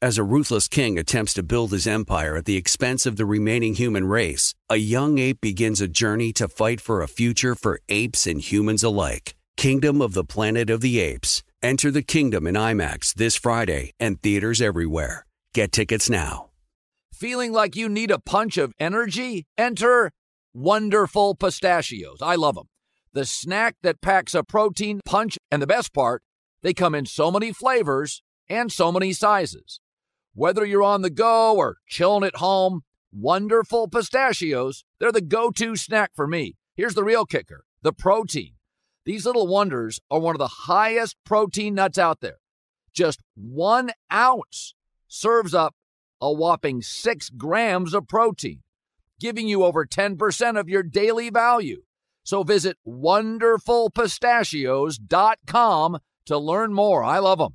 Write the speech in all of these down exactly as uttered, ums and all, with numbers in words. As a ruthless king attempts to build his empire at the expense of the remaining human race, a young ape begins a journey to fight for a future for apes and humans alike. Kingdom of the Planet of the Apes. Enter the kingdom in IMAX this Friday and theaters everywhere. Get tickets now. Feeling like you need a punch of energy? Enter Wonderful Pistachios. I love them. The snack that packs a protein punch, and the best part, they come in so many flavors and so many sizes. Whether you're on the go or chilling at home, Wonderful Pistachios, they're the go-to snack for me. Here's the real kicker, the protein. These little wonders are one of the highest protein nuts out there. Just one ounce serves up a whopping six grams of protein, giving you over ten percent of your daily value. So visit wonderful pistachios dot com to learn more. I love them.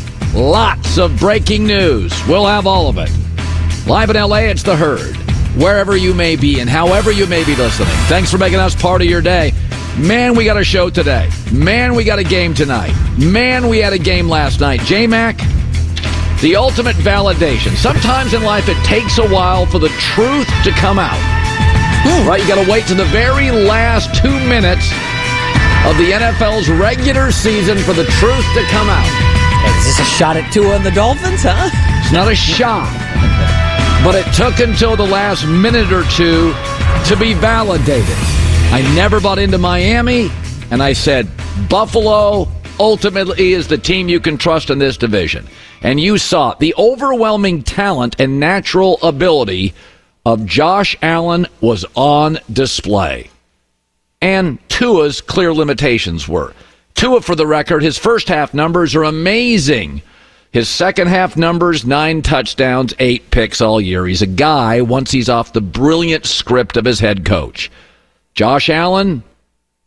Lots of breaking news. We'll have all of it. Live in L A, it's The Herd. Wherever you may be and however you may be listening, thanks for making us part of your day. Man, we got a show today. Man, we got a game tonight. Man, we had a game last night. J-Mac, the ultimate validation. Sometimes in life, it takes a while for the truth to come out. Ooh. Right? You got to wait to the very last two minutes of the N F L's regular season for the truth to come out. Is this a shot at Tua and the Dolphins, huh? It's not a shot. But it took until the last minute or two to be validated. I never bought into Miami, and I said, Buffalo ultimately is the team you can trust in this division. And you saw the overwhelming talent and natural ability of Josh Allen was on display. And Tua's clear limitations were. Tua, for the record, his first half numbers are amazing. His second half numbers, nine touchdowns, eight picks all year. He's a guy once he's off the brilliant script of his head coach. Josh Allen,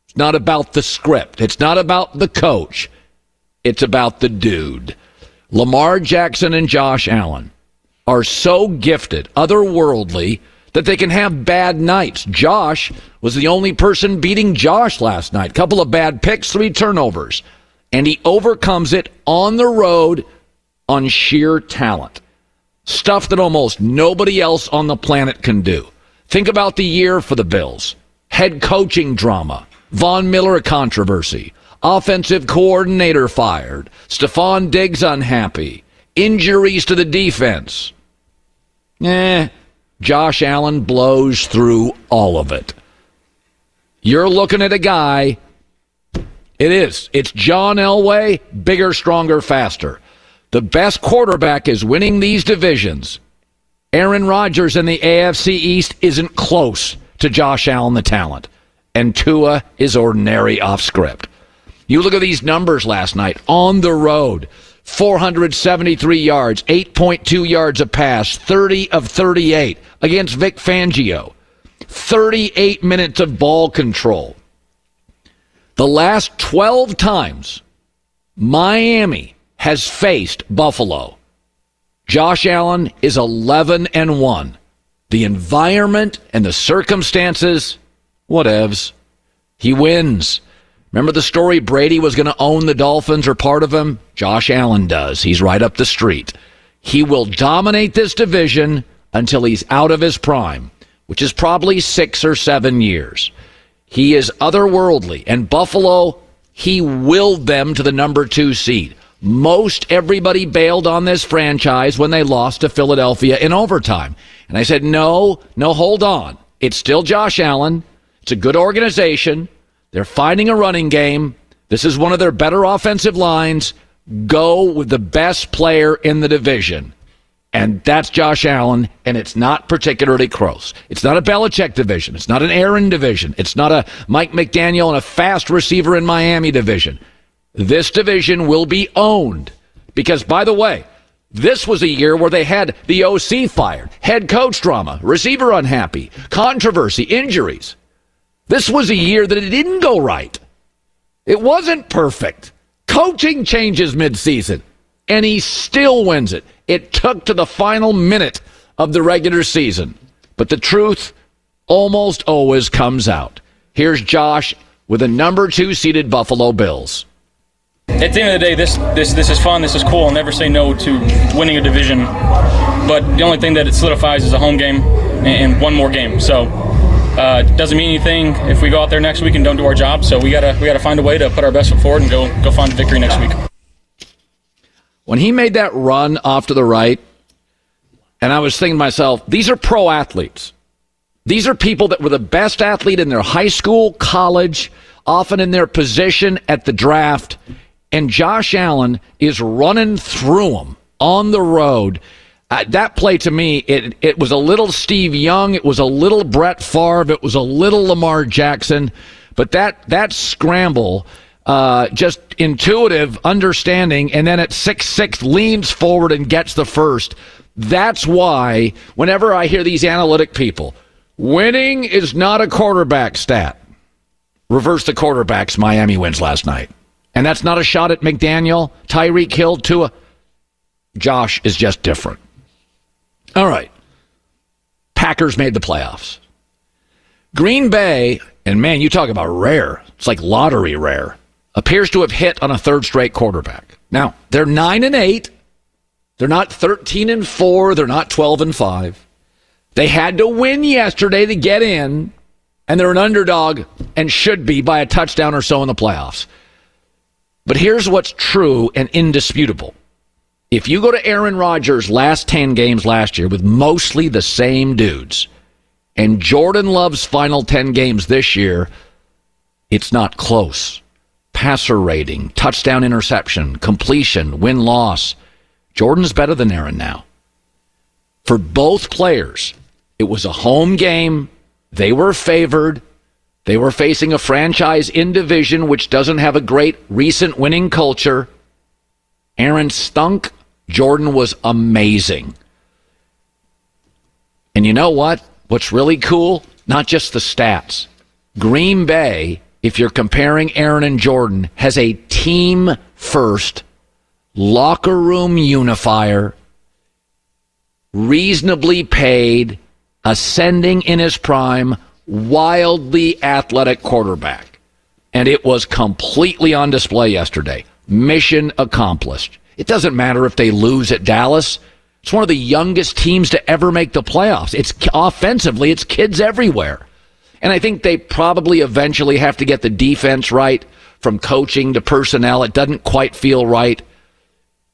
it's not about the script. It's not about the coach. It's about the dude. Lamar Jackson and Josh Allen are so gifted, otherworldly, that they can have bad nights. Josh was the only person beating Josh last night. Couple of bad picks, three turnovers. And he overcomes it on the road on sheer talent. Stuff that almost nobody else on the planet can do. Think about the year for the Bills. Head coaching drama. Von Miller controversy. Offensive coordinator fired. Stephon Diggs unhappy. Injuries to the defense. Eh... Josh Allen blows through all of it. You're looking at a guy. It is. It's John Elway, bigger, stronger, faster. The best quarterback is winning these divisions. Aaron Rodgers in the A F C East isn't close to Josh Allen, the talent. And Tua is ordinary off script. You look at these numbers last night on the road. four hundred seventy-three yards, eight point two yards a pass, thirty of thirty-eight against Vic Fangio. thirty-eight minutes of ball control. The last twelve times Miami has faced Buffalo, Josh Allen is eleven and one. The environment and the circumstances, whatevs. He wins. Remember the story Brady was going to own the Dolphins or part of them? Josh Allen does. He's right up the street. He will dominate this division until he's out of his prime, which is probably six or seven years. He is otherworldly. And Buffalo, he willed them to the number two seed. Most everybody bailed on this franchise when they lost to Philadelphia in overtime. And I said, no, no, hold on. It's still Josh Allen. It's a good organization. They're finding a running game. This is one of their better offensive lines. Go with the best player in the division. And that's Josh Allen, and it's not particularly close. It's not a Belichick division. It's not an Aaron division. It's not a Mike McDaniel and a fast receiver in Miami division. This division will be owned because, by the way, this was a year where they had the O C fired, head coach drama, receiver unhappy, controversy, injuries. This was a year that it didn't go right. It wasn't perfect. Coaching changes midseason, and he still wins it. It took to the final minute of the regular season. But the truth almost always comes out. Here's Josh with a number two seeded Buffalo Bills. At the end of the day, this this this is fun, this is cool. I'll never say no to winning a division. But the only thing that it solidifies is a home game and one more game. So uh it doesn't mean anything if we go out there next week and don't do our job. So we gotta we gotta find a way to put our best foot forward and go go find victory next week. When he made that run off to the right, and I was thinking to myself, these are pro athletes. These are people that were the best athlete in their high school, college, often in their position at the draft. And Josh Allen is running through them on the road. Uh, that play, to me, it it was a little Steve Young. It was a little Brett Favre. It was a little Lamar Jackson. But that that scramble, uh, just intuitive understanding, and then at six six leans forward and gets the first. That's why whenever I hear these analytic people, winning is not a quarterback stat. Reverse the quarterbacks. Miami wins last night. And that's not a shot at McDaniel, Tyreek Hill, Tua. Josh is just different. All right. Packers made the playoffs. Green Bay, and man, you talk about rare. It's like lottery rare. Appears to have hit on a third straight quarterback. Now, they're nine and eight. They're not thirteen and four. They're not twelve and five. They had to win yesterday to get in, and they're an underdog and should be by a touchdown or so in the playoffs. But here's what's true and indisputable. If you go to Aaron Rodgers' last ten games last year with mostly the same dudes, and Jordan Love's final ten games this year, it's not close. Passer rating, touchdown interception, completion, win-loss. Jordan's better than Aaron now. For both players, it was a home game. They were favored. They were facing a franchise in division which doesn't have a great recent winning culture. Aaron stunk. Jordan was amazing. And you know what? What's really cool? Not just the stats. Green Bay, if you're comparing Aaron and Jordan, has a team first, locker room unifier, reasonably paid, ascending in his prime, wildly athletic quarterback. And it was completely on display yesterday. Mission accomplished. It doesn't matter if they lose at Dallas. It's one of the youngest teams to ever make the playoffs. It's offensively, it's kids everywhere. And I think they probably eventually have to get the defense right, from coaching to personnel. It doesn't quite feel right.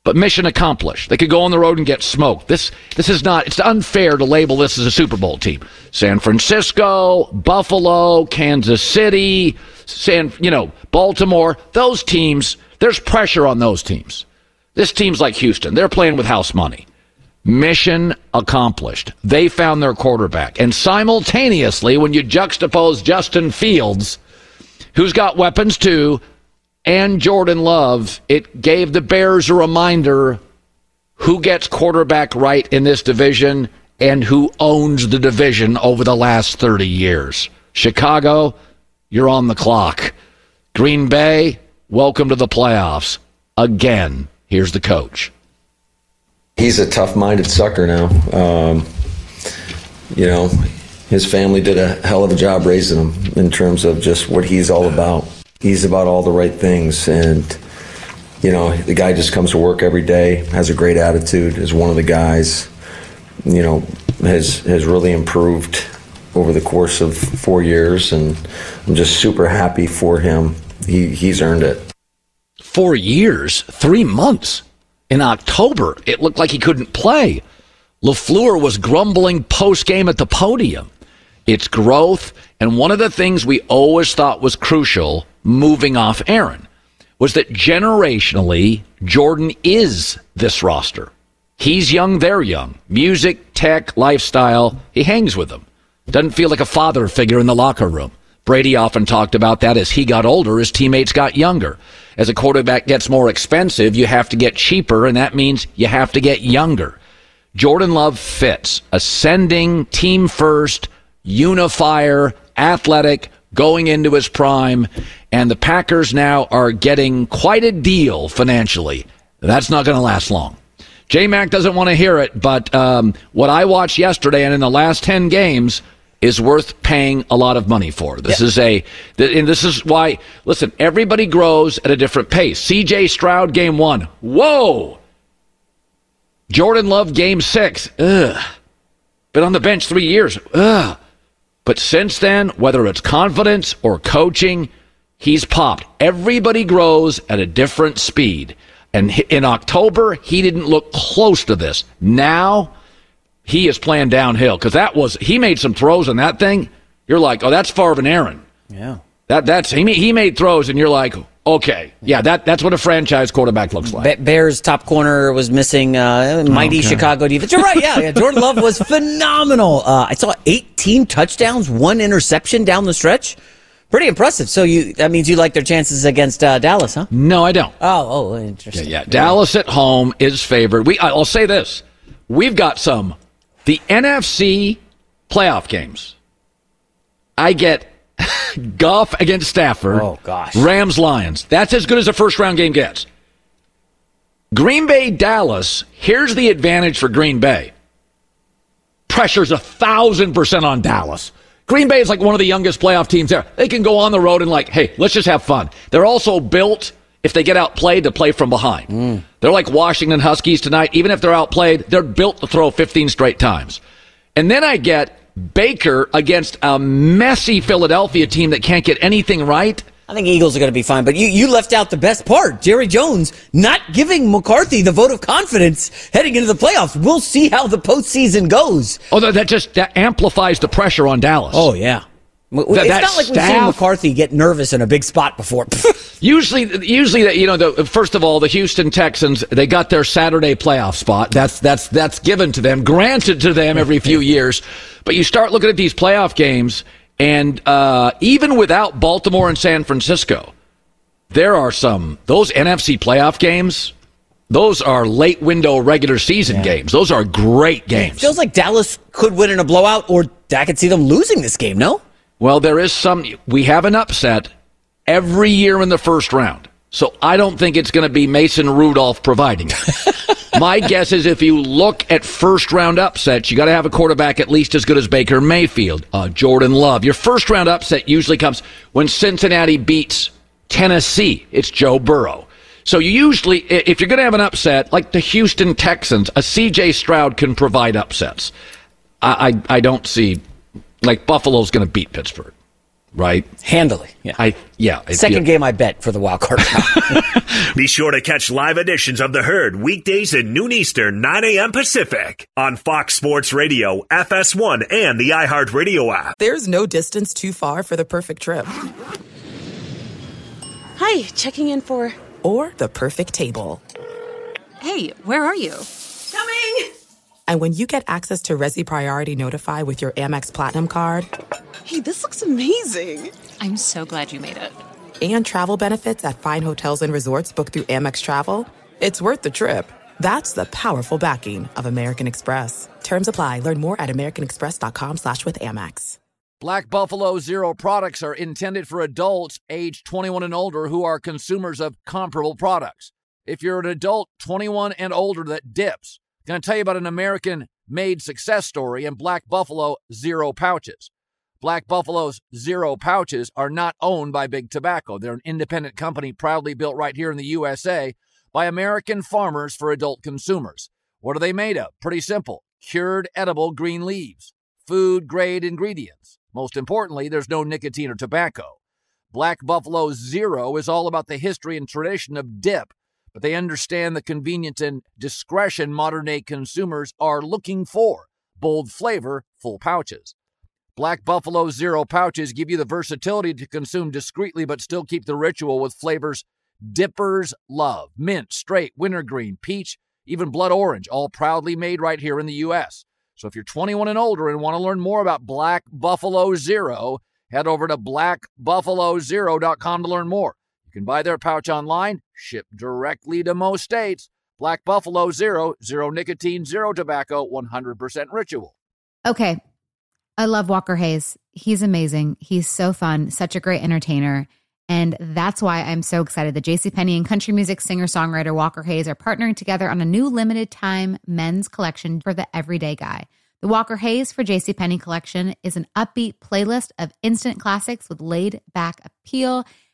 But mission accomplished. They could go on the road and get smoked. This this is not, it's unfair to label this as a Super Bowl team. San Francisco, Buffalo, Kansas City, San, you know, Baltimore, those teams, there's pressure on those teams. This team's like Houston. They're playing with house money. Mission accomplished. They found their quarterback. And simultaneously, when you juxtapose Justin Fields, who's got weapons too, and Jordan Love, it gave the Bears a reminder who gets quarterback right in this division and who owns the division over the last thirty years. Chicago, you're on the clock. Green Bay, welcome to the playoffs. Again, here's the coach. He's a tough-minded sucker now. Um, you know, his family did a hell of a job raising him in terms of just what he's all about. He's about all the right things, and, you know, the guy just comes to work every day, has a great attitude, is one of the guys, you know, has has really improved over the course of four years, and I'm just super happy for him. He He's earned it. Four years, three months. In October, it looked like he couldn't play. LaFleur was grumbling post-game at the podium. It's growth. And one of the things we always thought was crucial moving off Aaron was that generationally, Jordan is this roster. He's young, they're young. Music, tech, lifestyle, he hangs with them. Doesn't feel like a father figure in the locker room. Brady often talked about that as he got older, his teammates got younger. As a quarterback gets more expensive, you have to get cheaper, and that means you have to get younger. Jordan Love fits. Ascending, team first, unifier, athletic, going into his prime, and the Packers now are getting quite a deal financially. That's not going to last long. J-Mac doesn't want to hear it, but um, what I watched yesterday and in the last ten games is worth paying a lot of money for. This yeah. is a, and this is why, listen, everybody grows at a different pace. C J. Stroud, game one. Whoa! Jordan Love, game six. Ugh. Been on the bench three years. Ugh. But since then, whether it's confidence or coaching, he's popped. Everybody grows at a different speed. And in October, he didn't look close to this. Now, he is playing downhill because that was he made some throws on that thing. You're like, oh, that's far of an Aaron. Yeah, that that's he made, he made throws, and you're like, okay, yeah, that that's what a franchise quarterback looks like. Be- Bears top corner was missing uh, mighty okay. Chicago defense. You're right, yeah, yeah. Jordan Love was phenomenal. Uh, I saw eighteen touchdowns, one interception down the stretch. Pretty impressive. So you that means you like their chances against uh, Dallas, huh? No, I don't. Oh, oh, interesting. Yeah, yeah. Dallas at home is favored. We I'll say this, we've got some. The N F C playoff games, I get Goff against Stafford, oh, gosh. Rams, Lions. That's as good as a first-round game gets. Green Bay, Dallas, here's the advantage for Green Bay. Pressure's one thousand percent on Dallas. Green Bay is like one of the youngest playoff teams there. They can go on the road and like, hey, let's just have fun. They're also built, if they get outplayed, to play from behind. Mm. They're like Washington Huskies tonight. Even if they're outplayed, they're built to throw fifteen straight times. And then I get Baker against a messy Philadelphia team that can't get anything right. I think Eagles are going to be fine, but you, you left out the best part. Jerry Jones not giving McCarthy the vote of confidence heading into the playoffs. We'll see how the postseason goes. Although that just that amplifies the pressure on Dallas. Oh, yeah. Th- it's not like staff. We've seen McCarthy get nervous in a big spot before. usually, usually, you know, the, first of all, the Houston Texans, they got their Saturday playoff spot. That's that's that's given to them, granted to them every few years. But you start looking at these playoff games, and uh, even without Baltimore and San Francisco, there are some, those N F C playoff games, those are late window regular season yeah. games. Those are great games. It feels like Dallas could win in a blowout, or I could see them losing this game, no? Well, there is some, we have an upset every year in the first round. So I don't think it's going to be Mason Rudolph providing it. My guess is if you look at first round upsets, you got to have a quarterback at least as good as Baker Mayfield, uh, Jordan Love. Your first round upset usually comes when Cincinnati beats Tennessee. It's Joe Burrow. So you usually, if you're going to have an upset, like the Houston Texans, a C J. Stroud can provide upsets. I, I, I don't see... Like, Buffalo's going to beat Pittsburgh, right? Handily, yeah. I, yeah Second I, game I bet for the wild card. Be sure to catch live editions of The Herd weekdays at noon Eastern, nine a.m. Pacific on Fox Sports Radio, F S one, and the iHeartRadio app. There's no distance too far for the perfect trip. Hi, checking in for... Or the perfect table. Hey, where are you? Coming! And when you get access to Resi Priority Notify with your Amex Platinum card. Hey, this looks amazing. I'm so glad you made it. And travel benefits at fine hotels and resorts booked through Amex Travel. It's worth the trip. That's the powerful backing of American Express. Terms apply. Learn more at americanexpress.com slash with Amex. Black Buffalo Zero products are intended for adults age twenty-one and older who are consumers of comparable products. If you're an adult twenty-one and older that dips, going to tell you about an American-made success story in Black Buffalo Zero Pouches. Black Buffalo's Zero Pouches are not owned by Big Tobacco. They're an independent company proudly built right here in the U S A by American farmers for adult consumers. What are they made of? Pretty simple. Cured edible green leaves. Food-grade ingredients. Most importantly, there's no nicotine or tobacco. Black Buffalo Zero is all about the history and tradition of dip, but they understand the convenience and discretion modern-day consumers are looking for. Bold flavor, full pouches. Black Buffalo Zero pouches give you the versatility to consume discreetly but still keep the ritual with flavors dippers love. Mint, straight, wintergreen, peach, even blood orange, all proudly made right here in the U S. So if you're twenty-one and older and want to learn more about Black Buffalo Zero, head over to black buffalo zero dot com to learn more. You can buy their pouch online, ship directly to most states. Black Buffalo Zero, zero nicotine, zero tobacco, one hundred percent ritual. Okay. I love Walker Hayes. He's amazing. He's so fun, such a great entertainer. And that's why I'm so excited that JCPenney and country music singer-songwriter Walker Hayes are partnering together on a new limited-time men's collection for the everyday guy. The Walker Hayes for JCPenney collection is an upbeat playlist of instant classics with laid-back appeal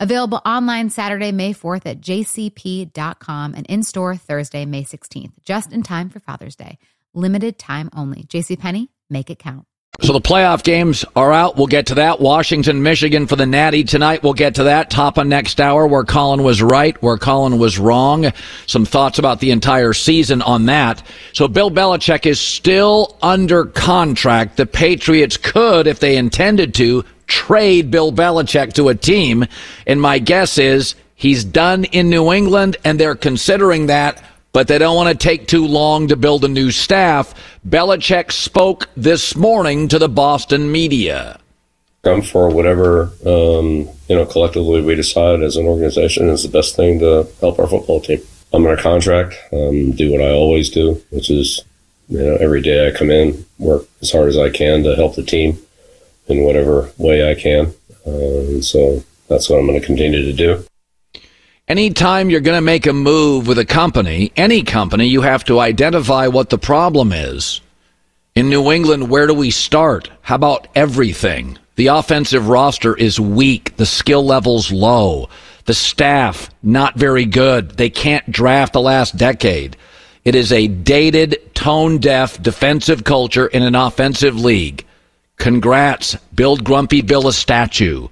Available online Saturday, May fourth at j c p dot com and in-store Thursday, May sixteenth, just in time for Father's Day. Limited time only. JCPenney, make it count. So the playoff games are out. We'll get to that. Washington, Michigan for the Natty tonight. We'll get to that. Top of next hour, where Colin was right, where Colin was wrong. Some thoughts about the entire season on that. So Bill Belichick is still under contract. The Patriots could, if they intended to, trade Bill Belichick to a team. And my guess is he's done in New England, and they're considering that. But they don't want to take too long to build a new staff. Belichick spoke this morning to the Boston media. Come for whatever, um, you know, collectively we decide as an organization is the best thing to help our football team. I'm in a contract, um, do what I always do, which is, you know, every day I come in, work as hard as I can to help the team in whatever way I can. Uh, and so that's what I'm going to continue to do. Anytime you're going to make a move with a company, any company, you have to identify what the problem is. In New England, where do we start? How about everything? The offensive roster is weak. The skill level's low. The staff, not very good. They can't draft the last decade. It is a dated, tone-deaf defensive culture in an offensive league. Congrats. Build Grumpy Bill a statue.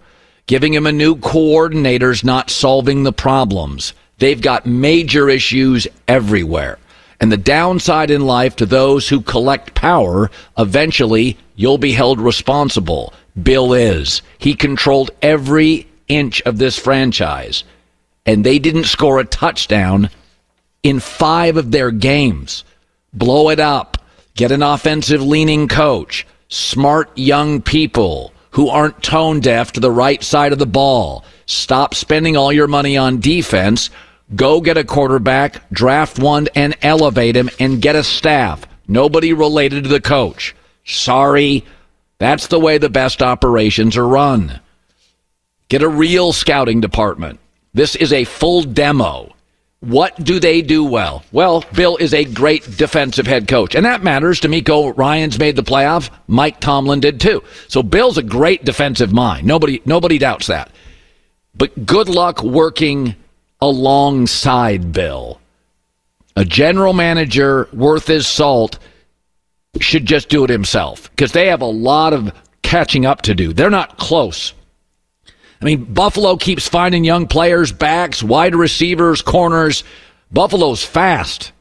Giving him a new coordinator's not solving the problems. They've got major issues everywhere. And the downside in life to those who collect power, eventually you'll be held responsible. Bill is. He controlled every inch of this franchise. And they didn't score a touchdown in five of their games. Blow it up. Get an offensive-leaning coach. Smart young people who aren't tone deaf to the right side of the ball. Stop spending all your money on defense. Go get a quarterback, draft one, and elevate him, and get a staff. Nobody related to the coach. Sorry, that's the way the best operations are run. Get a real scouting department. This is a full demo. What do they do well? Well, Bill is a great defensive head coach, and that matters. DeMeco Ryans made the playoff. Mike Tomlin did too. So Bill's a great defensive mind. Nobody, nobody doubts that. But good luck working alongside Bill. A general manager worth his salt should just do it himself, because they have a lot of catching up to do. They're not close. I mean, Buffalo keeps finding young players, backs, wide receivers, corners. Buffalo's fast.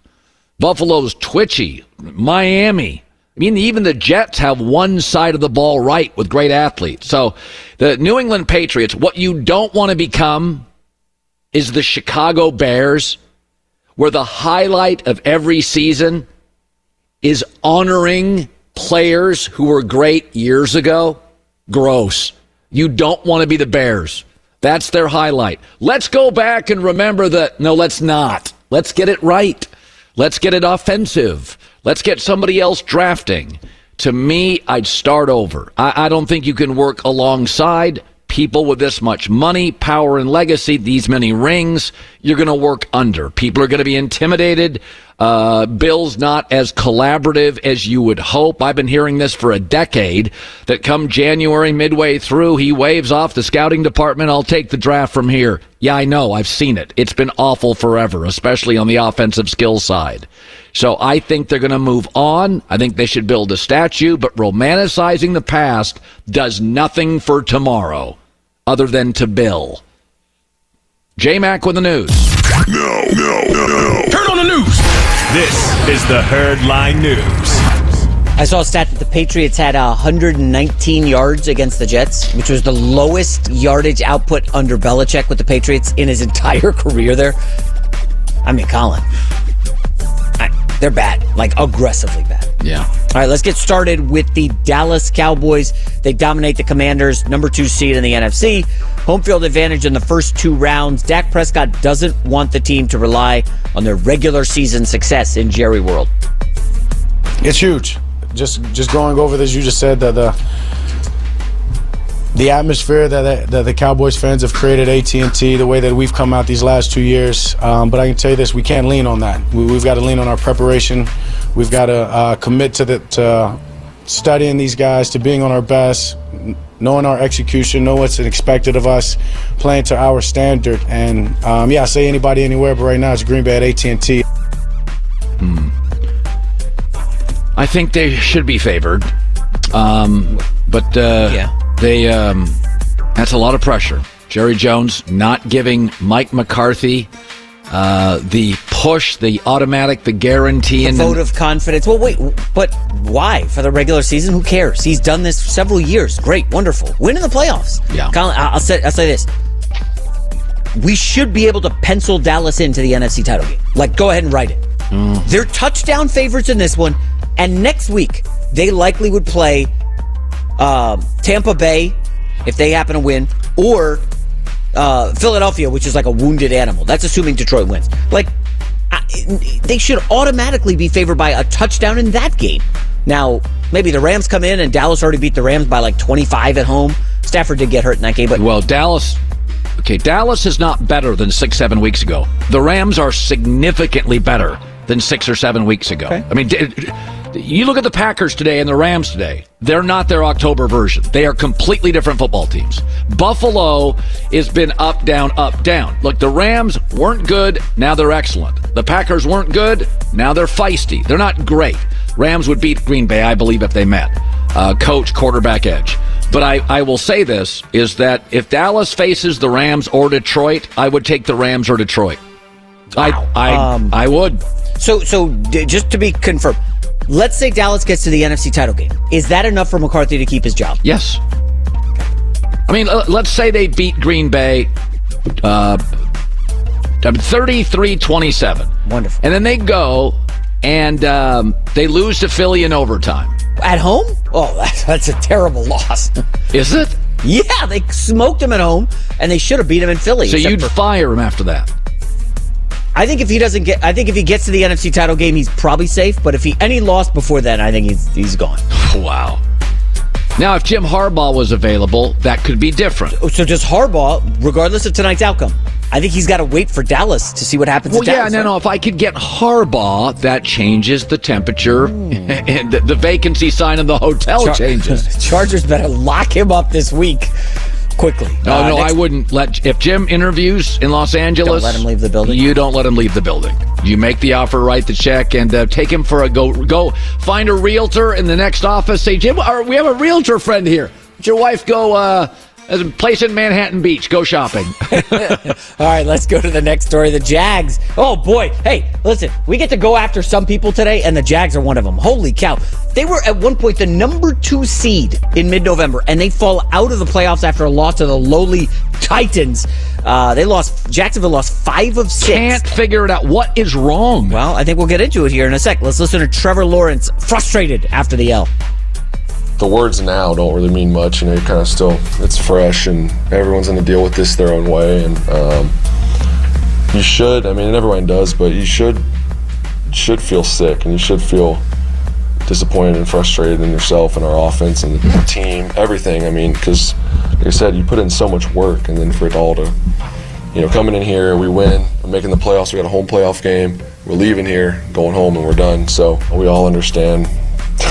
Buffalo's twitchy. Miami. I mean, even the Jets have one side of the ball right with great athletes. So the New England Patriots, what you don't want to become is the Chicago Bears, where the highlight of every season is honoring players who were great years ago. Gross. You don't want to be the Bears. That's their highlight. Let's go back and remember that. No, let's not. Let's get it right. Let's get it offensive. Let's get somebody else drafting. To me, I'd start over. I, I don't think you can work alongside people with this much money, power, and legacy, these many rings. You're going to work under. People are going to be intimidated. Uh, Bill's not as collaborative as you would hope. I've been hearing this for a decade, that come January, midway through, he waves off the scouting department. I'll take the draft from here. Yeah, I know. I've seen it. It's been awful forever, especially on the offensive skill side. So I think they're going to move on. I think they should build a statue, but romanticizing the past does nothing for tomorrow other than to Bill. J-Mac with the news. No, no, no, no. Turn on the news. This is the Herdline News. I saw a stat that the Patriots had one hundred nineteen yards against the Jets, which was the lowest yardage output under Belichick with the Patriots in his entire career there. I mean, Colin, I, they're bad, like aggressively bad. Yeah. All right, let's get started with the Dallas Cowboys. They dominate the Commanders, number two seed in the N F C. Home field advantage in the first two rounds. Dak Prescott doesn't want the team to rely on their regular season success in Jerry World. It's huge. Just just going over this, you just said that the the atmosphere that that the Cowboys fans have created, A T and T, the way that we've come out these last two years. Um, but I can tell you this: we can't lean on that. We, we've got to lean on our preparation. We've got to uh, commit to the to studying these guys, to being on our best, knowing our execution, know what's expected of us, playing to our standard. And um, yeah, I say anybody, anywhere, but right now it's Green Bay at A T and T. Hmm. I think they should be favored, um, but uh, yeah. They, um, that's a lot of pressure. Jerry Jones not giving Mike McCarthy uh, the push, the automatic, the guarantee. The vote of confidence. Well, wait, but why? For the regular season, who cares? He's done this for several years. Great, wonderful. Win in the playoffs. Yeah. Colin, I'll say, I'll say this. We should be able to pencil Dallas into the N F C title game. Like, go ahead and write it. Mm. They're touchdown favorites in this one, and next week they likely would play Um, Tampa Bay, if they happen to win, or uh, Philadelphia, which is like a wounded animal. That's assuming Detroit wins. Like, I, they should automatically be favored by a touchdown in that game. Now, maybe the Rams come in and Dallas already beat the Rams by like twenty-five at home. Stafford did get hurt in that game, but well, Dallas. Okay, Dallas is not better than six, seven weeks ago. The Rams are significantly better than six or seven weeks ago. Okay. I mean. D- d- You look at the Packers today and the Rams today. They're not their October version. They are completely different football teams. Buffalo has been up, down, up, down. Look, the Rams weren't good. Now they're excellent. The Packers weren't good. Now they're feisty. They're not great. Rams would beat Green Bay, I believe, if they met. Uh, coach, quarterback, edge. But I, I will say this, is that if Dallas faces the Rams or Detroit, I would take the Rams or Detroit. Wow. I, I, um, I would. So, so just to be confirmed, let's say Dallas gets to the N F C title game. Is that enough for McCarthy to keep his job? Yes. Okay. I mean, let's say they beat Green Bay uh, thirty-three twenty-seven. Wonderful. And then they go and um, they lose to Philly in overtime. At home? Oh, that's, that's a terrible loss. Is it? Yeah, they smoked him at home, and they should have beat him in Philly. So you'd for- fire him after that? I think if he doesn't get, I think if he gets to the N F C title game, he's probably safe. But if he any loss before then, I think he's he's gone. Wow. Now, if Jim Harbaugh was available, that could be different. So, so does Harbaugh, regardless of tonight's outcome? I think he's got to wait for Dallas to see what happens. Well, to Dallas, yeah, no, right? no. If I could get Harbaugh, that changes the temperature, mm. and the, the vacancy sign in the hotel Char- changes. Chargers better lock him up this week. Quickly. No, uh, no, I wouldn't let. If Jim interviews in Los Angeles, don't let him leave the building. You don't let him leave the building. You make the offer, write the check, and uh, take him for a go. Go find a realtor in the next office. Say, Jim, our, we have a realtor friend here. Let your wife go uh, as a place in Manhattan Beach. Go shopping. All right, let's go to the next story. The Jags. Oh boy. Hey, listen, we get to go after some people today, and the Jags are one of them. Holy cow. They were at one point the number two seed in mid-November, and they fall out of the playoffs after a loss to the lowly Titans. Uh, they lost. Jacksonville lost five of six. Can't figure it out. What is wrong? Well, I think we'll get into it here in a sec. Let's listen to Trevor Lawrence, frustrated after the L. The words now don't really mean much. You know, you're kind of still, it's fresh, and everyone's going to deal with this their own way. And um, you should, I mean, everyone does, but you should should feel sick, and you should feel disappointed and frustrated in yourself and our offense and the team, everything. I mean, because like I said, you put in so much work, and then for it all to, you know, coming in here, we win, We're making the playoffs. We got a home playoff game. We're leaving here, going home, and we're done. So we all understand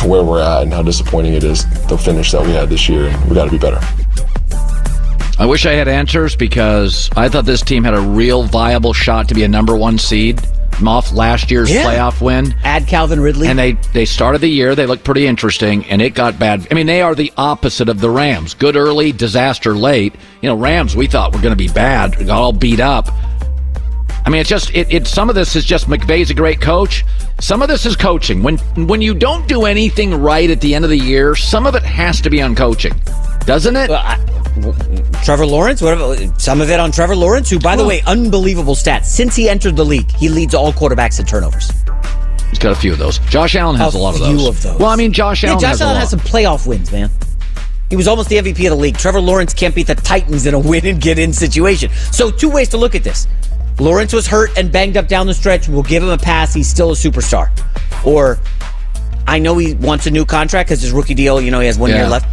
where we're at and how disappointing it is, the finish that we had this year. We got to be better. I wish I had answers, because I thought this team had a real viable shot to be a number one seed. I'm off last year's yeah. playoff win. Add Calvin Ridley. And they, they started the year. They looked pretty interesting, and it got bad. I mean, they are the opposite of the Rams. Good early, disaster late. You know, Rams we thought were going to be bad. We got all beat up. I mean, it's just it, it. Some of this is just McVay's a great coach. Some of this is coaching. When when you don't do anything right at the end of the year, some of it has to be on coaching, doesn't it? Well, I, Trevor Lawrence, whatever. Some of it on Trevor Lawrence, who, by well, the way, unbelievable stats. Since he entered the league, he leads all quarterbacks in turnovers. He's got a few of those. Josh Allen has a, a lot of those. A few of those. Well, I mean, Josh Allen. Yeah, Josh has Allen a lot. has some playoff wins, man. He was almost the M V P of the league. Trevor Lawrence can't beat the Titans in a win and get in situation. So, two ways to look at this. Lawrence was hurt and banged up down the stretch. We'll give him a pass. He's still a superstar. Or, I know he wants a new contract because his rookie deal, you know, he has one yeah. year left.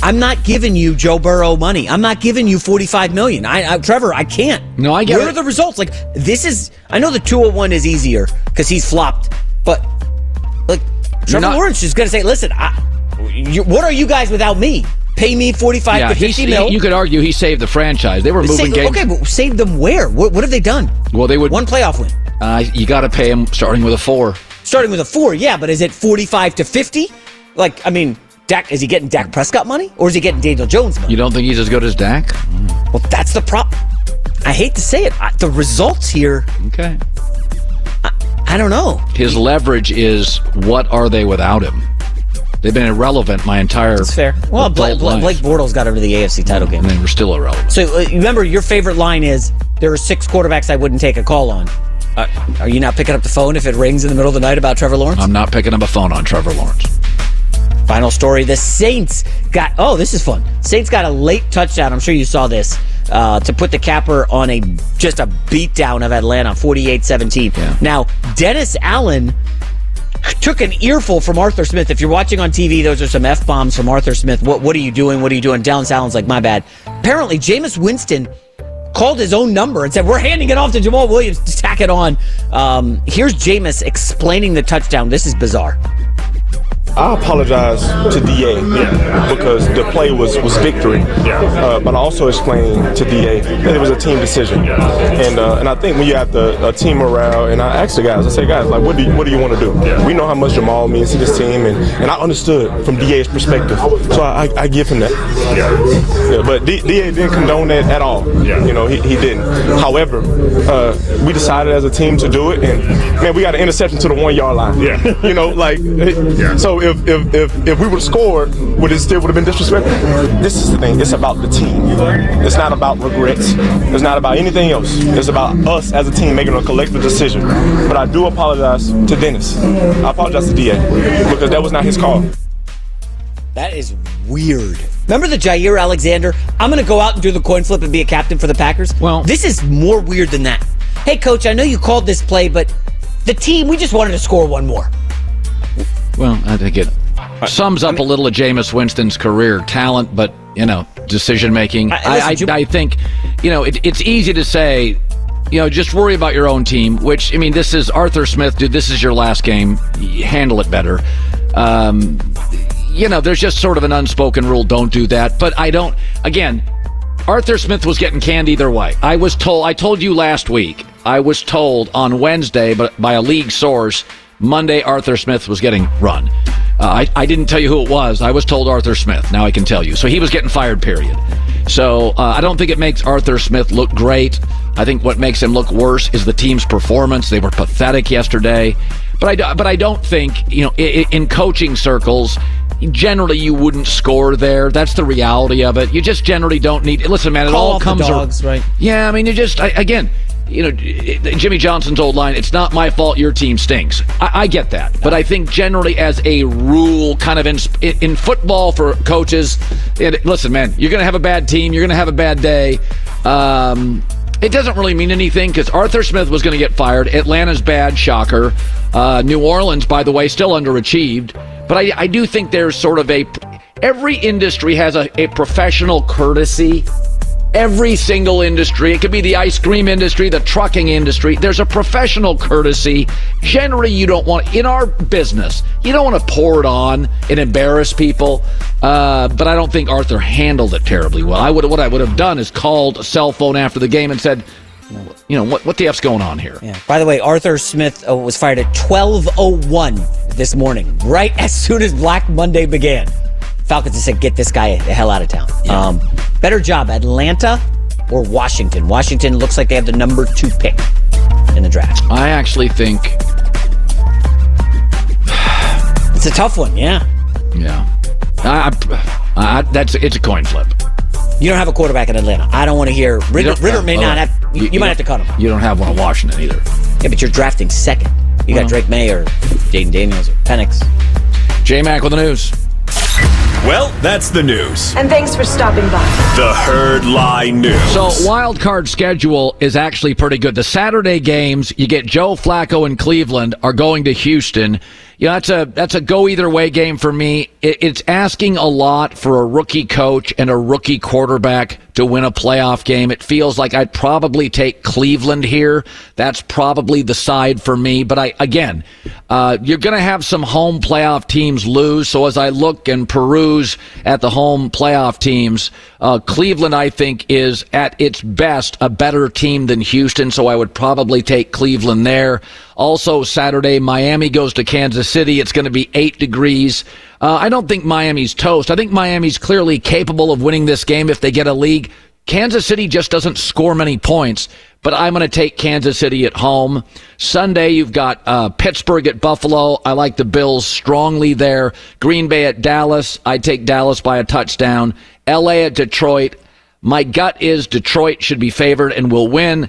I'm not giving you Joe Burrow money. I'm not giving you forty-five million dollars. I, I, Trevor, I can't. No, I get Where it. Where are the results? Like, this is, I know the two oh one is easier because he's flopped. But, like, Trevor not, Lawrence is going to say, listen, I, you, what are you guys without me? Pay me forty-five yeah, to fifty mil. He, you could argue he saved the franchise. They were moving saved, games. Okay, but saved them where? What, what have they done? Well, they would one playoff win. Uh, you got to pay him starting with a four. Starting with a four, yeah, but is it forty-five to fifty? Like, I mean, Dak is he getting Dak Prescott money, or is he getting Daniel Jones money? You don't think he's as good as Dak? Mm. Well, that's the problem. I hate to say it, I, the results here. Okay. I, I don't know. His leverage is what are they without him? They've been irrelevant my entire That's fair. Well, Blake, Blake Bortles got over the A F C title game. And they were still irrelevant. So uh, remember, your favorite line is, there are six quarterbacks I wouldn't take a call on. Uh, are you not picking up the phone if it rings in the middle of the night about Trevor Lawrence? I'm not picking up a phone on Trevor Lawrence. Final story, the Saints got, oh, this is fun. Saints got a late touchdown. I'm sure you saw this. Uh, to put the capper on a just a beatdown of Atlanta, forty-eight seventeen. Yeah. Now, Dennis Allen took an earful from Arthur Smith. If you're watching on T V, those are some F-bombs from Arthur Smith. What what are you doing? What are you doing? Dallas Allen's like, my bad. Apparently, Jameis Winston called his own number and said, we're handing it off to Jamal Williams to tack it on. Um, here's Jameis explaining the touchdown. This is bizarre. I apologize to D A yeah. because the play was, was victory, yeah. uh, but I also explained to D A that it was a team decision, yeah. and uh, and I think when you have the a team morale, and I asked the guys, I say, guys, like, what do you, what do you want to do? Yeah. We know how much Jamal means to this team, and, and I understood from D A's perspective, so I, I, I give him that. Yeah. Yeah, but D A didn't condone that at all. Yeah. You know, he, he didn't. However, uh, we decided as a team to do it, and man, we got an interception to the one yard line. Yeah. You know, like it, yeah. so. If, if if if we would have scored, would it still would have been disrespectful? This is the thing. It's about the team. It's not about regrets. It's not about anything else. It's about us as a team making a collective decision. But I do apologize to Dennis. I apologize to D A because that was not his call. That is weird. Remember the Jair Alexander? I'm going to go out and do the coin flip and be a captain for the Packers? Well, this is more weird than that. Hey, Coach, I know you called this play, but the team, we just wanted to score one more. Well, I think it sums up I mean, a little of Jameis Winston's career. Talent, but, you know, decision-making. I, I, I, you- I think, you know, it, it's easy to say, you know, just worry about your own team, which, I mean, this is Arthur Smith, dude, this is your last game. Handle it better. Um, you know, there's just sort of an unspoken rule, don't do that. But I don't, again, Arthur Smith was getting canned either way. I was told, I told you last week, I was told on Wednesday but by a league source, Monday, Arthur Smith was getting run. Uh, I, I didn't tell you who it was. I was told Arthur Smith. Now I can tell you. So he was getting fired, period. So uh, I don't think it makes Arthur Smith look great. I think what makes him look worse is the team's performance. They were pathetic yesterday. But I, but I don't think, you know, in, in coaching circles, generally you wouldn't score there. That's the reality of it. You just generally don't need... Listen, man, it Call all off comes... the dogs, ar- right? Yeah, I mean, you just... I, again... You know, Jimmy Johnson's old line, it's not my fault your team stinks. I, I get that. But I think generally as a rule, kind of in, in football for coaches, it, listen, man, you're going to have a bad team. You're going to have a bad day. Um, it doesn't really mean anything because Arthur Smith was going to get fired. Atlanta's bad, shocker. Uh, New Orleans, by the way, still underachieved. But I, I do think there's sort of a – every industry has a, a professional courtesy every single industry. It could be the ice cream industry, the trucking industry. There's a professional courtesy. Generally, you don't want, in our business, you don't want to pour it on and embarrass people. Uh, but I don't think Arthur handled it terribly well. I would what I would have done is called a cell phone after the game and said, you know, what what the F's going on here? Yeah. By the way, Arthur Smith uh, was fired at twelve oh one this morning, right as soon as Black Monday began. Falcons just said, get this guy the hell out of town. Yeah. Um, better job, Atlanta or Washington? Washington looks like they have the number two pick in the draft. I actually think... it's a tough one, yeah. Yeah. I, I, I, that's It's a coin flip. You don't have a quarterback in Atlanta. I don't want to hear. Ritter, Ritter may uh, not have. You, you, you might have to cut him. You don't have one in Washington either. Yeah, but you're drafting second. You well, got Drake May or Jaden Daniels or Penix. J-Mac with the news. Well, that's the news. And thanks for stopping by. The Herd Lie News. So, wild card schedule is actually pretty good. The Saturday games, you get Joe Flacco in Cleveland, are going to Houston. You know, that's a that's a go either way game for me. It, it's asking a lot for a rookie coach and a rookie quarterback to win a playoff game. It feels like I'd probably take Cleveland here. That's probably the side for me. But I again, uh, you're going to have some home playoff teams lose. So as I look and peruse at the home playoff teams, uh, Cleveland I think is at its best a better team than Houston. So I would probably take Cleveland there. Also, Saturday, Miami goes to Kansas City. It's going to be eight degrees. Uh, I don't think Miami's toast. I think Miami's clearly capable of winning this game if they get a lead. Kansas City just doesn't score many points, but I'm going to take Kansas City at home. Sunday, you've got uh, Pittsburgh at Buffalo. I like the Bills strongly there. Green Bay at Dallas. I take Dallas by a touchdown. L A at Detroit. My gut is Detroit should be favored and will win.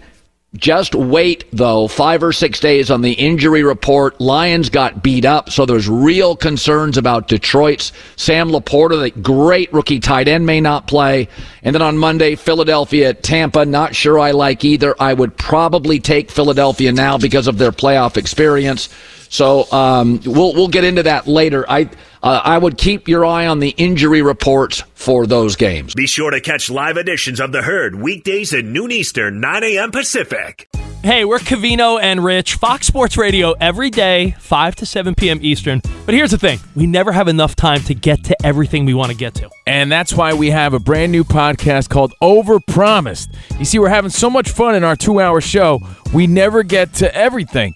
Just wait, though, five or six days on the injury report. Lions got beat up, so there's real concerns about Detroit's Sam Laporta, the great rookie tight end, may not play. And then on Monday, Philadelphia at Tampa. Not sure I like either. I would probably take Philadelphia now because of their playoff experience. So um, we'll we'll get into that later. I uh, I would keep your eye on the injury reports for those games. Be sure to catch live editions of The Herd weekdays at noon Eastern, nine a.m. Pacific. Hey, we're Covino and Rich, Fox Sports Radio every day, five to seven p.m. Eastern. But here's the thing. We never have enough time to get to everything we want to get to. And that's why we have a brand new podcast called Overpromised. You see, we're having so much fun in our two-hour show, we never get to everything.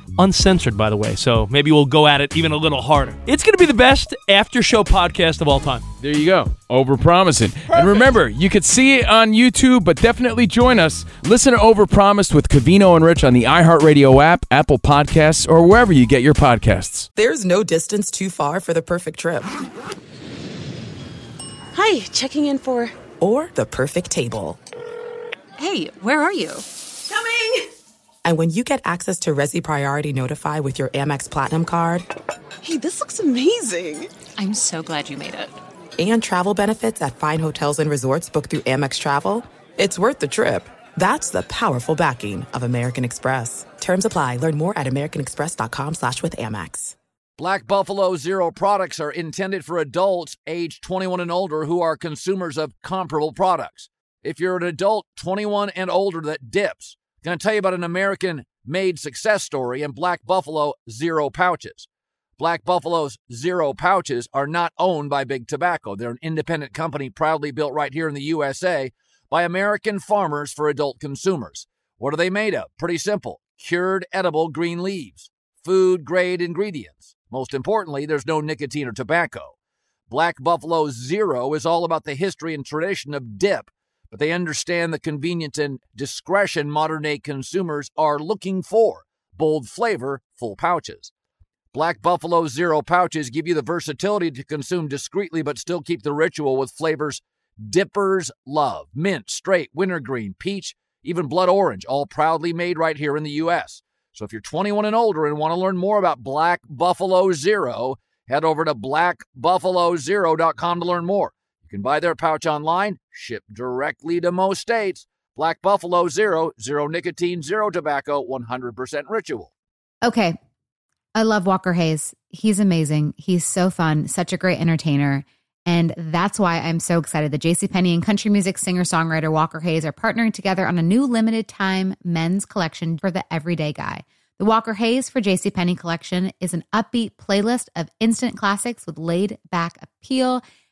Uncensored, by the way, so maybe we'll go at it even a little harder. It's going to be the best after-show podcast of all time. There you go. Overpromising. Perfect. And remember, you could see it on YouTube, but definitely join us. Listen to Overpromised with Covino and Rich on the iHeartRadio app, Apple Podcasts, or wherever you get your podcasts. There's no distance too far for the perfect trip. Hi, checking in for... or the perfect table. Hey, where are you? Coming! And when you get access to Resi Priority Notify with your Amex Platinum card. Hey, this looks amazing. I'm so glad you made it. And travel benefits at fine hotels and resorts booked through Amex Travel. It's worth the trip. That's the powerful backing of American Express. Terms apply. Learn more at americanexpress.com slash with Amex. Black Buffalo Zero products are intended for adults age twenty-one and older who are consumers of comparable products. If you're an adult twenty-one and older that dips, going to tell you about an American-made success story in Black Buffalo Zero Pouches. Black Buffalo's Zero Pouches are not owned by Big Tobacco. They're an independent company proudly built right here in the U S A by American farmers for adult consumers. What are they made of? Pretty simple. Cured edible green leaves. Food-grade ingredients. Most importantly, there's no nicotine or tobacco. Black Buffalo Zero is all about the history and tradition of dip, but they understand the convenience and discretion modern-day consumers are looking for. Bold flavor, full pouches. Black Buffalo Zero pouches give you the versatility to consume discreetly but still keep the ritual with flavors dippers love. Mint, straight, wintergreen, peach, even blood orange, all proudly made right here in the U S. So if you're twenty-one and older and want to learn more about Black Buffalo Zero, head over to black buffalo zero dot com to learn more. You can buy their pouch online, ship directly to most states. Black Buffalo Zero, zero nicotine, zero tobacco, one hundred percent ritual. Okay. I love Walker Hayes. He's amazing. He's so fun, such a great entertainer. And that's why I'm so excited that JCPenney and country music singer-songwriter Walker Hayes are partnering together on a new limited-time men's collection for the everyday guy. The Walker Hayes for JCPenney collection is an upbeat playlist of instant classics with laid-back appeal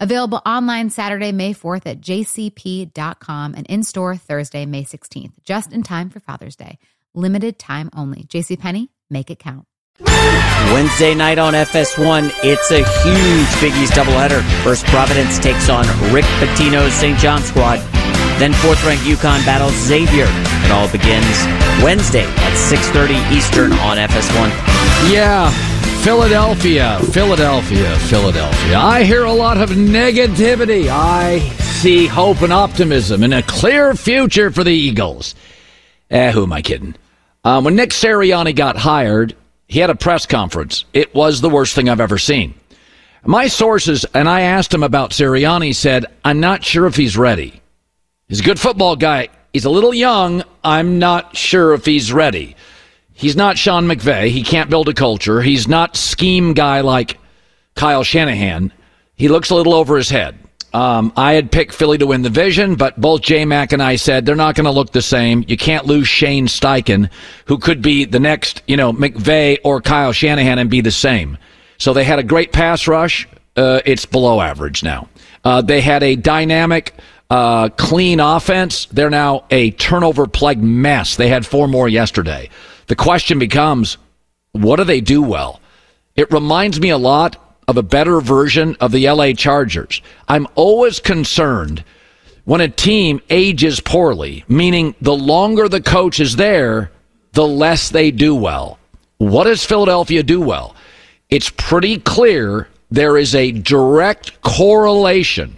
Available online Saturday, May fourth at j c p dot com and in-store Thursday, May sixteenth, just in time for Father's Day. Limited time only. JCPenney, make it count. Wednesday night on F S one, it's a huge Big East doubleheader. First, Providence takes on Rick Pitino's Saint John squad. Then fourth-ranked UConn battles Xavier. It all begins Wednesday at six thirty Eastern on F S one. Yeah. Philadelphia, Philadelphia, Philadelphia. I hear a lot of negativity. I see hope and optimism and a clear future for the Eagles. Eh, who am I kidding? Um, when Nick Sirianni got hired, he had a press conference. It was the worst thing I've ever seen. My sources, and I asked him about Sirianni, said, I'm not sure if he's ready. He's a good football guy. He's a little young. I'm not sure if he's ready. He's not Sean McVay. He can't build a culture. He's not scheme guy like Kyle Shanahan. He looks a little over his head. Um, I had picked Philly to win the division, but both J-Mac and I said they're not going to look the same. You can't lose Shane Steichen, who could be the next, you know, McVay or Kyle Shanahan and be the same. So they had a great pass rush. Uh, it's below average now. Uh, they had a dynamic, uh, clean offense. They're now a turnover-plagued mess. They had four more yesterday. The question becomes, what do they do well? It reminds me a lot of a better version of the L A Chargers. I'm always concerned when a team ages poorly, meaning the longer the coach is there, the less they do well. What does Philadelphia do well? It's pretty clear there is a direct correlation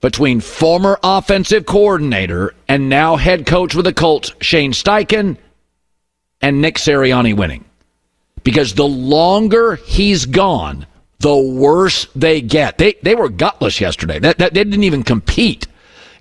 between former offensive coordinator and now head coach with the Colts, Shane Steichen, and Nick Sirianni winning. Because the longer he's gone, the worse they get. They they were gutless yesterday. That, that they didn't even compete.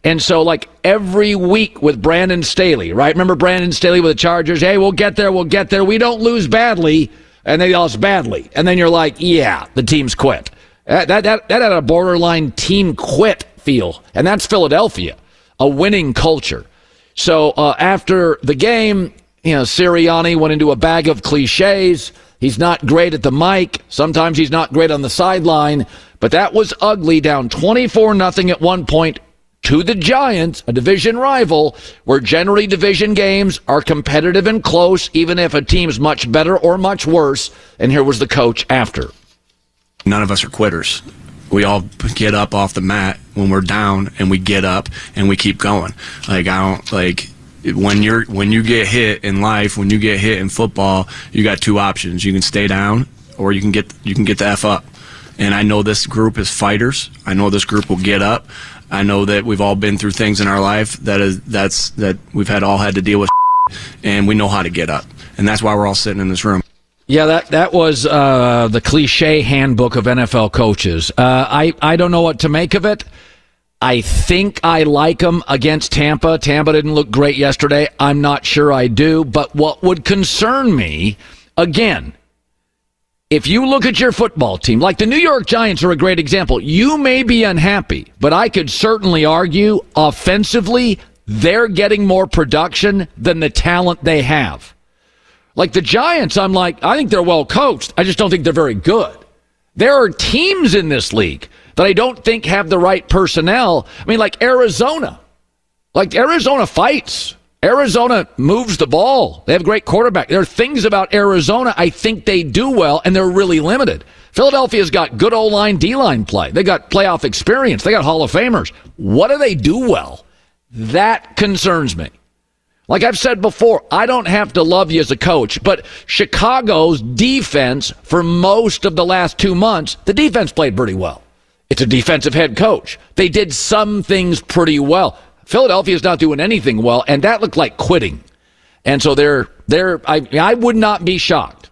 And so, like, every week with Brandon Staley, right? Remember Brandon Staley with the Chargers? Hey, we'll get there, we'll get there. We don't lose badly. And they lost badly. And then you're like, yeah, the team's quit. That, that, that, that had a borderline team quit feel. And that's Philadelphia, a winning culture. So uh, after the game, you know, Sirianni went into a bag of cliches. He's not great at the mic. Sometimes he's not great on the sideline. But that was ugly, down twenty-four nothing at one point to the Giants, a division rival, where generally division games are competitive and close, even if a team's much better or much worse. And here was the coach after. None of us are quitters. We all get up off the mat when we're down, and we get up and we keep going. Like, I don't, like... When you're when you get hit in life, when you get hit in football, you got two options. You can stay down, or you can get you can get the F up. And I know this group is fighters. I know this group will get up. I know that we've all been through things in our life that is that's that we've had all had to deal with, and we know how to get up. And that's why we're all sitting in this room. Yeah, that that was uh, the cliche handbook of N F L coaches. Uh, I I don't know what to make of it. I think I like them against Tampa. Tampa didn't look great yesterday. I'm not sure I do. But what would concern me, again, if you look at your football team, like the New York Giants are a great example. You may be unhappy, but I could certainly argue offensively they're getting more production than the talent they have. Like the Giants, I'm like, I think they're well coached. I just don't think they're very good. There are teams in this league that I don't think have the right personnel. I mean, like Arizona. Like, Arizona fights. Arizona moves the ball. They have a great quarterback. There are things about Arizona I think they do well, and they're really limited. Philadelphia's got good O-line, D-line play. They got playoff experience. They got Hall of Famers. What do they do well? That concerns me. Like I've said before, I don't have to love you as a coach, but Chicago's defense for most of the last two months, the defense played pretty well. It's a defensive head coach. They did some things pretty well. Philadelphia's not doing anything well, and that looked like quitting. And so they're, they're, I, I would not be shocked.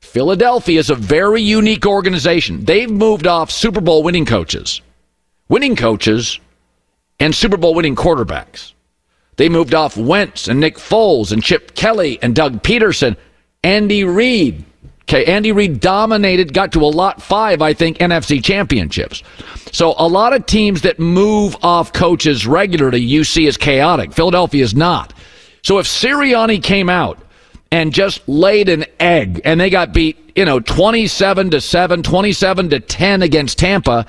Philadelphia is a very unique organization. They've moved off Super Bowl winning coaches, winning coaches, and Super Bowl winning quarterbacks. They moved off Wentz and Nick Foles and Chip Kelly and Doug Peterson. Andy Reid. Okay, Andy Reid dominated, got to a lot five, I think, N F C championships. So a lot of teams that move off coaches regularly you see as chaotic. Philadelphia is not. So if Sirianni came out and just laid an egg and they got beat, you know, twenty-seven to seven, twenty-seven to ten against Tampa,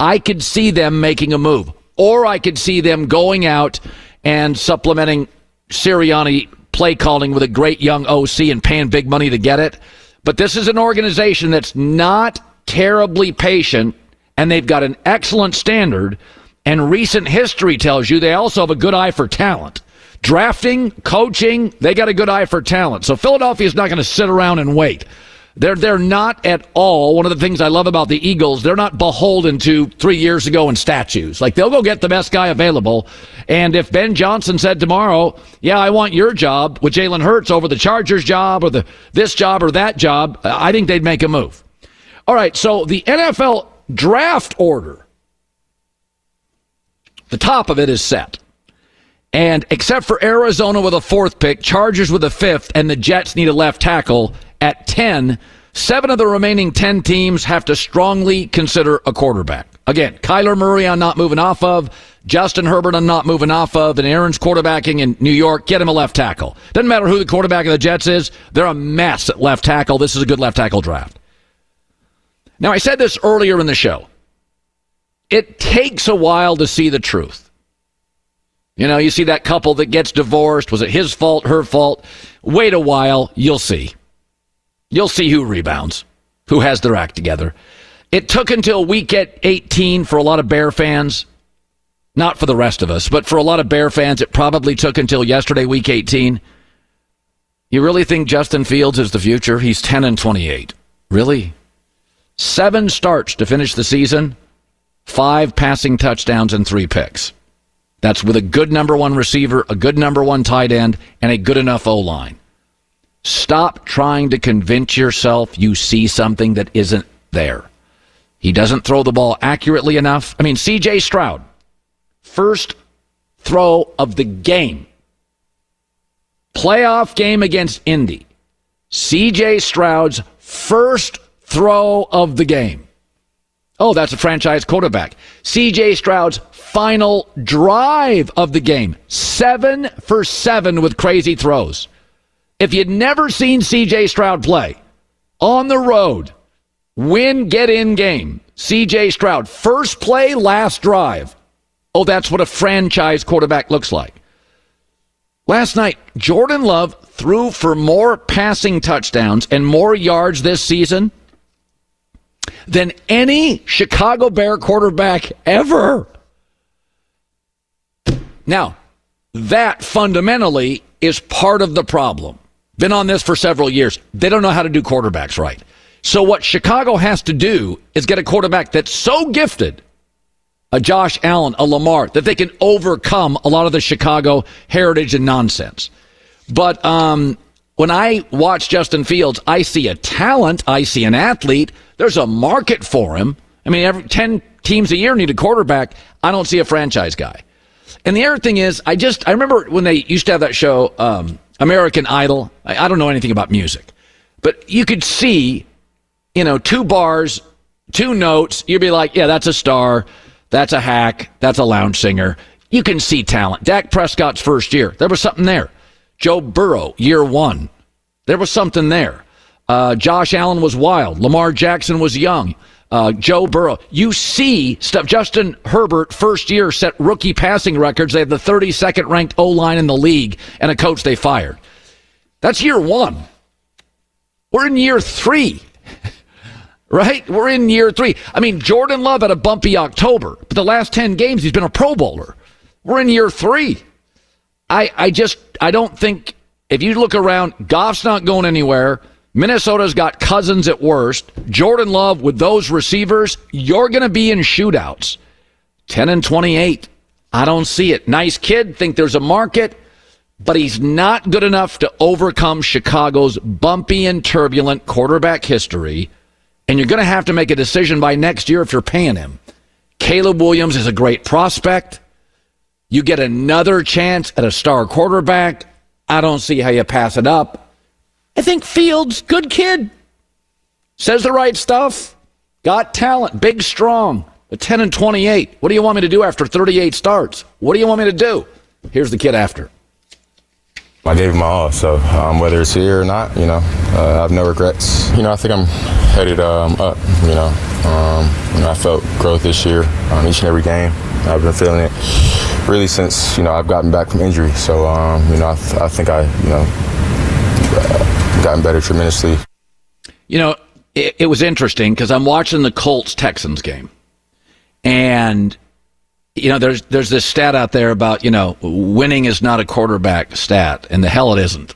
I could see them making a move. Or I could see them going out and supplementing Sirianni play calling with a great young O C and paying big money to get it. But this is an organization that's not terribly patient, and they've got an excellent standard, and recent history tells you they also have a good eye for talent. Drafting, coaching, they got a good eye for talent. So Philadelphia's not going to sit around and wait. They're, they're not at all. One of the things I love about the Eagles, they're not beholden to three years ago in statues. Like, they'll go get the best guy available. And if Ben Johnson said tomorrow, yeah, I want your job with Jalen Hurts over the Chargers job or the this job or that job, I think they'd make a move. All right, so the N F L draft order, the top of it is set. And except for Arizona with a fourth pick, Chargers with a fifth, and the Jets need a left tackle at ten, seven of the remaining ten teams have to strongly consider a quarterback. Again, Kyler Murray I'm not moving off of, Justin Herbert I'm not moving off of, and Aaron's quarterbacking in New York, get him a left tackle. Doesn't matter who the quarterback of the Jets is, they're a mess at left tackle. This is a good left tackle draft. Now, I said this earlier in the show. It takes a while to see the truth. You know, you see that couple that gets divorced. Was it his fault, her fault? Wait a while. You'll see. You'll see who rebounds, who has their act together. It took until week eighteen for a lot of Bear fans. Not for the rest of us, but for a lot of Bear fans, it probably took until yesterday, week eighteen. You really think Justin Fields is the future? He's ten and twenty-eight. Really? Seven starts to finish the season, five passing touchdowns, and three picks. That's with a good number one receiver, a good number one tight end, and a good enough O-line. Stop trying to convince yourself you see something that isn't there. He doesn't throw the ball accurately enough. I mean, C J. Stroud, first throw of the game. Playoff game against Indy. C J. Stroud's first throw of the game. Oh, that's a franchise quarterback. C J. Stroud's final drive of the game. Seven for seven with crazy throws. If you'd never seen C J. Stroud play, on the road, win, get in game. C J. Stroud, first play, last drive. Oh, that's what a franchise quarterback looks like. Last night, Jordan Love threw for more passing touchdowns and more yards this season than any Chicago Bear quarterback ever. Now, that fundamentally is part of the problem. Been on this for several years. They don't know how to do quarterbacks right. So what Chicago has to do is get a quarterback that's so gifted, a Josh Allen, a Lamar, that they can overcome a lot of the Chicago heritage and nonsense. But um, when I watch Justin Fields, I see a talent. I see an athlete. There's a market for him. I mean, every ten teams a year need a quarterback. I don't see a franchise guy. And the other thing is, I just, I remember when they used to have that show, um, American Idol. I, I don't know anything about music. But you could see, you know, two bars, two notes. You'd be like, yeah, that's a star. That's a hack. That's a lounge singer. You can see talent. Dak Prescott's first year, there was something there. Joe Burrow, year one, there was something there. Uh, Josh Allen was wild. Lamar Jackson was young. Uh, Joe Burrow. You see stuff. Justin Herbert, first year, set rookie passing records. They had the thirty-second ranked O-line in the league and a coach they fired. That's year one. We're in year three, right? We're in year three. I mean, Jordan Love had a bumpy October, but the last ten games he's been a Pro Bowler. We're in year three. I, I just, I don't think, if you look around, Goff's not going anywhere. Minnesota's got Cousins at worst. Jordan Love with those receivers, you're going to be in shootouts. ten and twenty-eight. I don't see it. Nice kid, think there's a market, but he's not good enough to overcome Chicago's bumpy and turbulent quarterback history, and you're going to have to make a decision by next year if you're paying him. Caleb Williams is a great prospect. You get another chance at a star quarterback. I don't see how you pass it up. I think Fields, good kid, says the right stuff, got talent, big, strong, a ten and twenty-eight. What do you want me to do after thirty-eight starts? What do you want me to do? Here's the kid after. I gave him all, so um, whether it's here or not, you know, uh, I have no regrets. You know, I think I'm headed um, up, you know. Um, you know. I felt growth this year on um, each and every game. I've been feeling it really since, you know, I've gotten back from injury. So, um, you know, I, th- I think I, you know, uh, gotten better tremendously. You know, it, it was interesting because I'm watching the Colts-Texans game. And, you know, there's there's this stat out there about, you know, winning is not a quarterback stat, and the hell it isn't.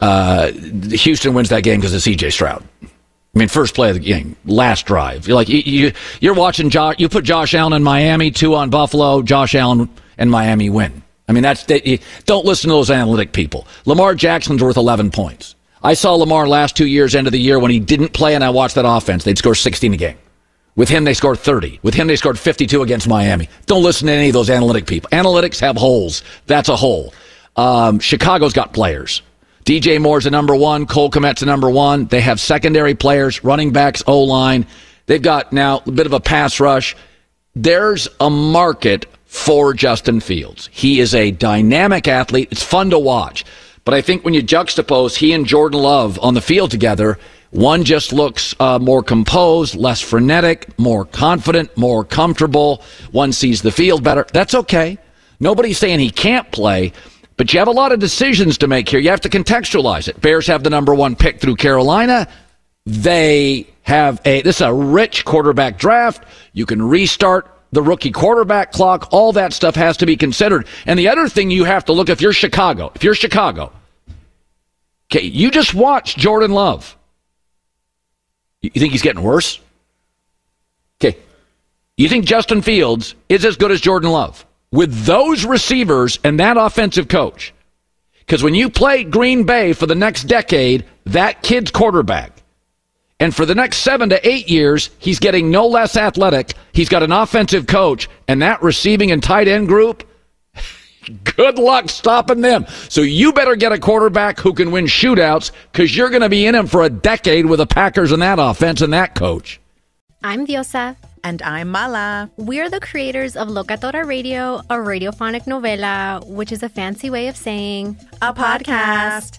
Uh, Houston wins that game because of C J. Stroud. I mean, first play of the game, last drive. You're like, you, you, you're watching Josh, you put Josh Allen in Miami, two on Buffalo, Josh Allen and Miami win. I mean, that's they, don't listen to those analytic people. Lamar Jackson's worth eleven points. I saw Lamar last two years, end of the year, when he didn't play, and I watched that offense. They'd score sixteen a game. With him, they scored thirty. With him, they scored fifty-two against Miami. Don't listen to any of those analytic people. Analytics have holes. That's a hole. Um, Chicago's got players. D J Moore's the number one. Cole Kmet's the number one. They have secondary players, running backs, O-line. They've got now a bit of a pass rush. There's a market for Justin Fields. He is a dynamic athlete. It's fun to watch. But I think when you juxtapose he and Jordan Love on the field together, one just looks uh, more composed, less frenetic, more confident, more comfortable. One sees the field better. That's okay. Nobody's saying he can't play. But you have a lot of decisions to make here. You have to contextualize it. Bears have the number one pick through Carolina. They have a, this is a rich quarterback draft. You can restart the rookie quarterback clock. All that stuff has to be considered. And the other thing you have to look, if you're Chicago, if you're Chicago, okay, you just watched Jordan Love. You think he's getting worse? Okay. You think Justin Fields is as good as Jordan Love? With those receivers and that offensive coach. Because when you play Green Bay for the next decade, that kid's quarterback. And for the next seven to eight years, he's getting no less athletic. He's got an offensive coach. And that receiving and tight end group, good luck stopping them. So you better get a quarterback who can win shootouts because you're going to be in him for a decade with the Packers and that offense and that coach. I'm Diosa. And I'm Mala. We're the creators of Locatora Radio, a radiophonic novela, which is a fancy way of saying a, a podcast. podcast.